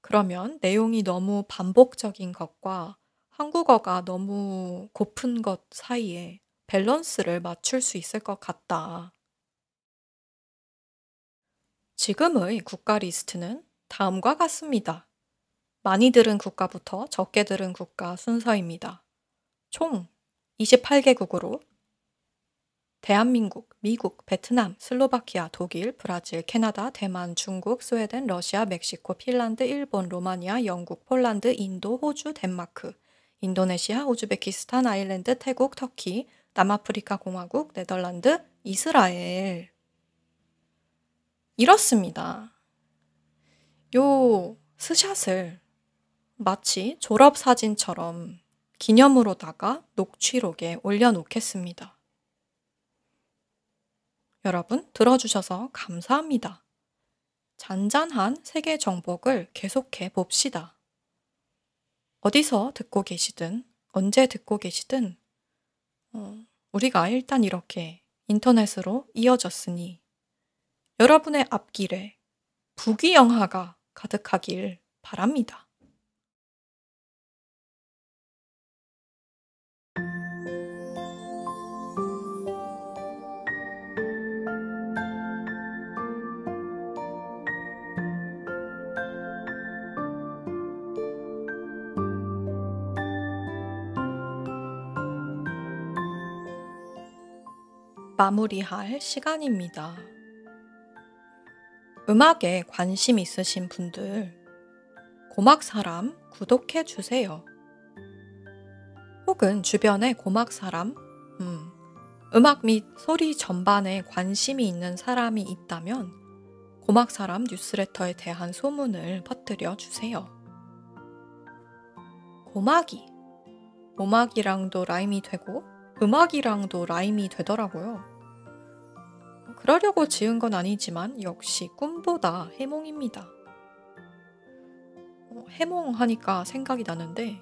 그러면 내용이 너무 반복적인 것과 한국어가 너무 고픈 것 사이에 밸런스를 맞출 수 있을 것 같다. 지금의 국가 리스트는 다음과 같습니다. 많이 들은 국가부터 적게 들은 국가 순서입니다. 총 28개국으로 대한민국, 미국, 베트남, 슬로바키아, 독일, 브라질, 캐나다, 대만, 중국, 스웨덴, 러시아, 멕시코, 핀란드, 일본, 로마니아, 영국, 폴란드, 인도, 호주, 덴마크, 인도네시아, 우즈베키스탄, 아일랜드, 태국, 터키, 남아프리카 공화국, 네덜란드, 이스라엘. 이렇습니다. 요 스샷을 마치 졸업사진처럼 기념으로다가 녹취록에 올려놓겠습니다. 여러분, 들어주셔서 감사합니다. 잔잔한 세계 정복을 계속해 봅시다. 어디서 듣고 계시든 언제 듣고 계시든 우리가 일단 이렇게 인터넷으로 이어졌으니 여러분의 앞길에 부귀영화가 가득하길 바랍니다. 마무리할 시간입니다. 음악에 관심 있으신 분들 고막사람 구독해주세요. 혹은 주변에 고막사람, 음악 및 소리 전반에 관심이 있는 사람이 있다면 고막사람 뉴스레터에 대한 소문을 퍼뜨려주세요. 고막이, 오막이랑도 라임이 되고 음악이랑도 라임이 되더라고요. 그러려고 지은 건 아니지만 역시 꿈보다 해몽입니다. 해몽하니까 생각이 나는데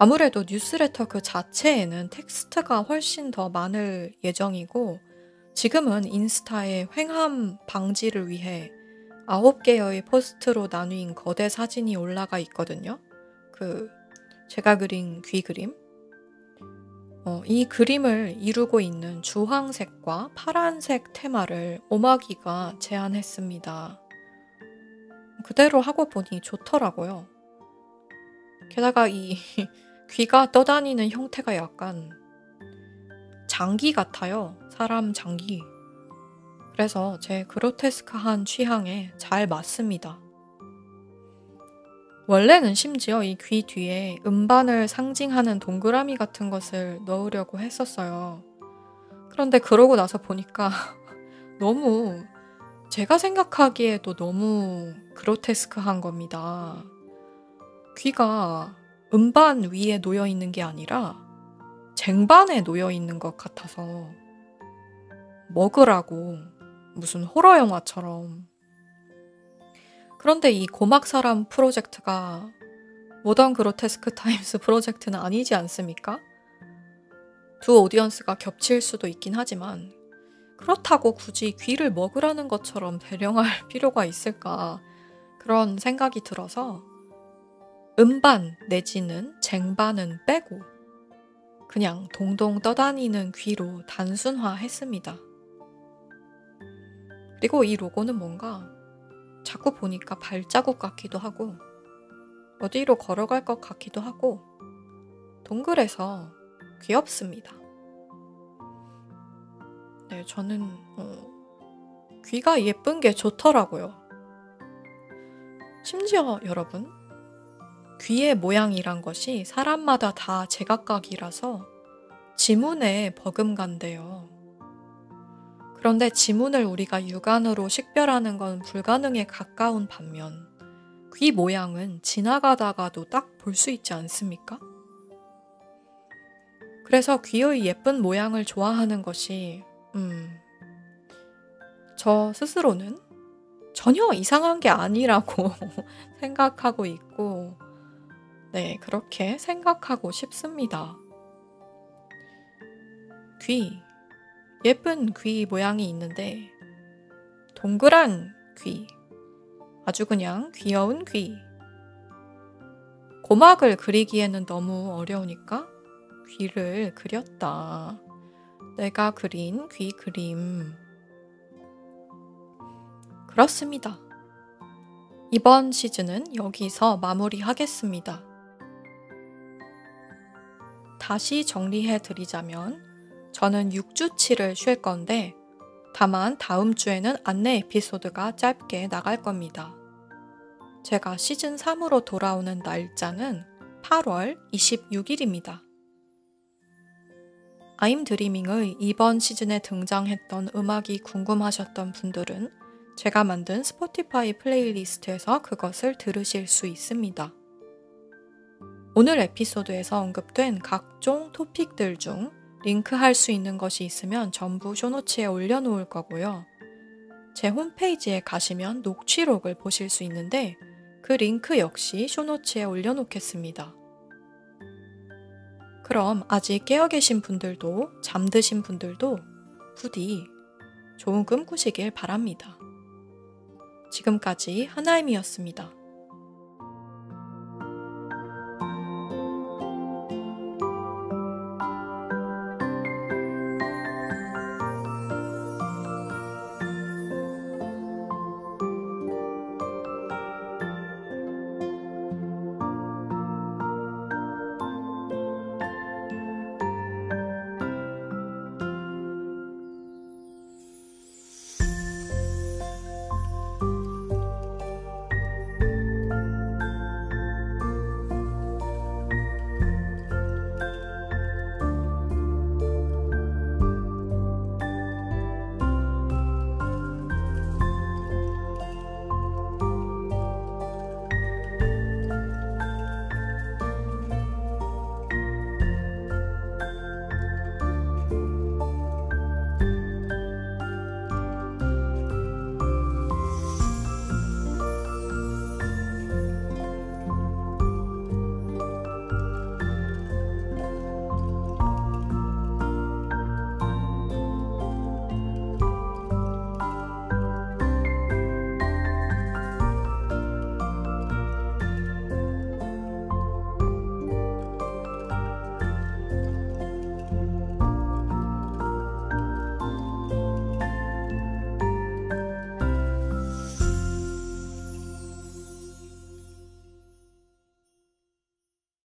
아무래도 뉴스레터 그 자체에는 텍스트가 훨씬 더 많을 예정이고 지금은 인스타에 횡함 방지를 위해 9개의 포스트로 나뉜 거대 사진이 올라가 있거든요. 제가 그린 귀 그림. 이 그림을 이루고 있는 주황색과 파란색 테마를 오마기가 제안했습니다. 그대로 하고 보니 좋더라고요. 게다가 이 귀가 떠다니는 형태가 약간 장기 같아요. 사람 장기. 그래서 제 그로테스크한 취향에 잘 맞습니다. 원래는 심지어 이 귀 뒤에 음반을 상징하는 동그라미 같은 것을 넣으려고 했었어요. 그런데 그러고 나서 보니까 너무 제가 생각하기에도 너무 그로테스크한 겁니다. 귀가 음반 위에 놓여 있는 게 아니라 쟁반에 놓여 있는 것 같아서 먹으라고 무슨 호러 영화처럼. 그런데 이 고막사람 프로젝트가 모던 그로테스크 타임스 프로젝트는 아니지 않습니까? 두 오디언스가 겹칠 수도 있긴 하지만 그렇다고 굳이 귀를 먹으라는 것처럼 대령할 필요가 있을까 그런 생각이 들어서 음반 내지는 쟁반은 빼고 그냥 동동 떠다니는 귀로 단순화했습니다. 그리고 이 로고는 뭔가 자꾸 보니까 발자국 같기도 하고 어디로 걸어갈 것 같기도 하고 동그래서 귀엽습니다. 네, 저는 귀가 예쁜 게 좋더라고요. 심지어 여러분, 귀의 모양이란 것이 사람마다 다 제각각이라서 지문에 버금간대요. 그런데 지문을 우리가 육안으로 식별하는 건 불가능에 가까운 반면 귀 모양은 지나가다가도 딱 볼 수 있지 않습니까? 그래서 귀의 예쁜 모양을 좋아하는 것이 저 스스로는 전혀 이상한 게 아니라고 생각하고 있고, 네, 그렇게 생각하고 싶습니다. 귀, 예쁜 귀 모양이 있는데 동그란 귀, 아주 그냥 귀여운 귀. 고막을 그리기에는 너무 어려우니까 귀를 그렸다. 내가 그린 귀 그림. 그렇습니다. 이번 시즌은 여기서 마무리하겠습니다. 다시 정리해드리자면 저는 6주치를 쉴 건데 다만 다음 주에는 안내 에피소드가 짧게 나갈 겁니다. 제가 시즌 3으로 돌아오는 날짜는 8월 26일입니다. 아임 드리밍의 이번 시즌에 등장했던 음악이 궁금하셨던 분들은 제가 만든 스포티파이 플레이리스트에서 그것을 들으실 수 있습니다. 오늘 에피소드에서 언급된 각종 토픽들 중 링크할 수 있는 것이 있으면 전부 쇼노츠에 올려놓을 거고요. 제 홈페이지에 가시면 녹취록을 보실 수 있는데 그 링크 역시 쇼노츠에 올려놓겠습니다. 그럼 아직 깨어 계신 분들도 잠드신 분들도 부디 좋은 꿈 꾸시길 바랍니다. 지금까지 하나임이었습니다.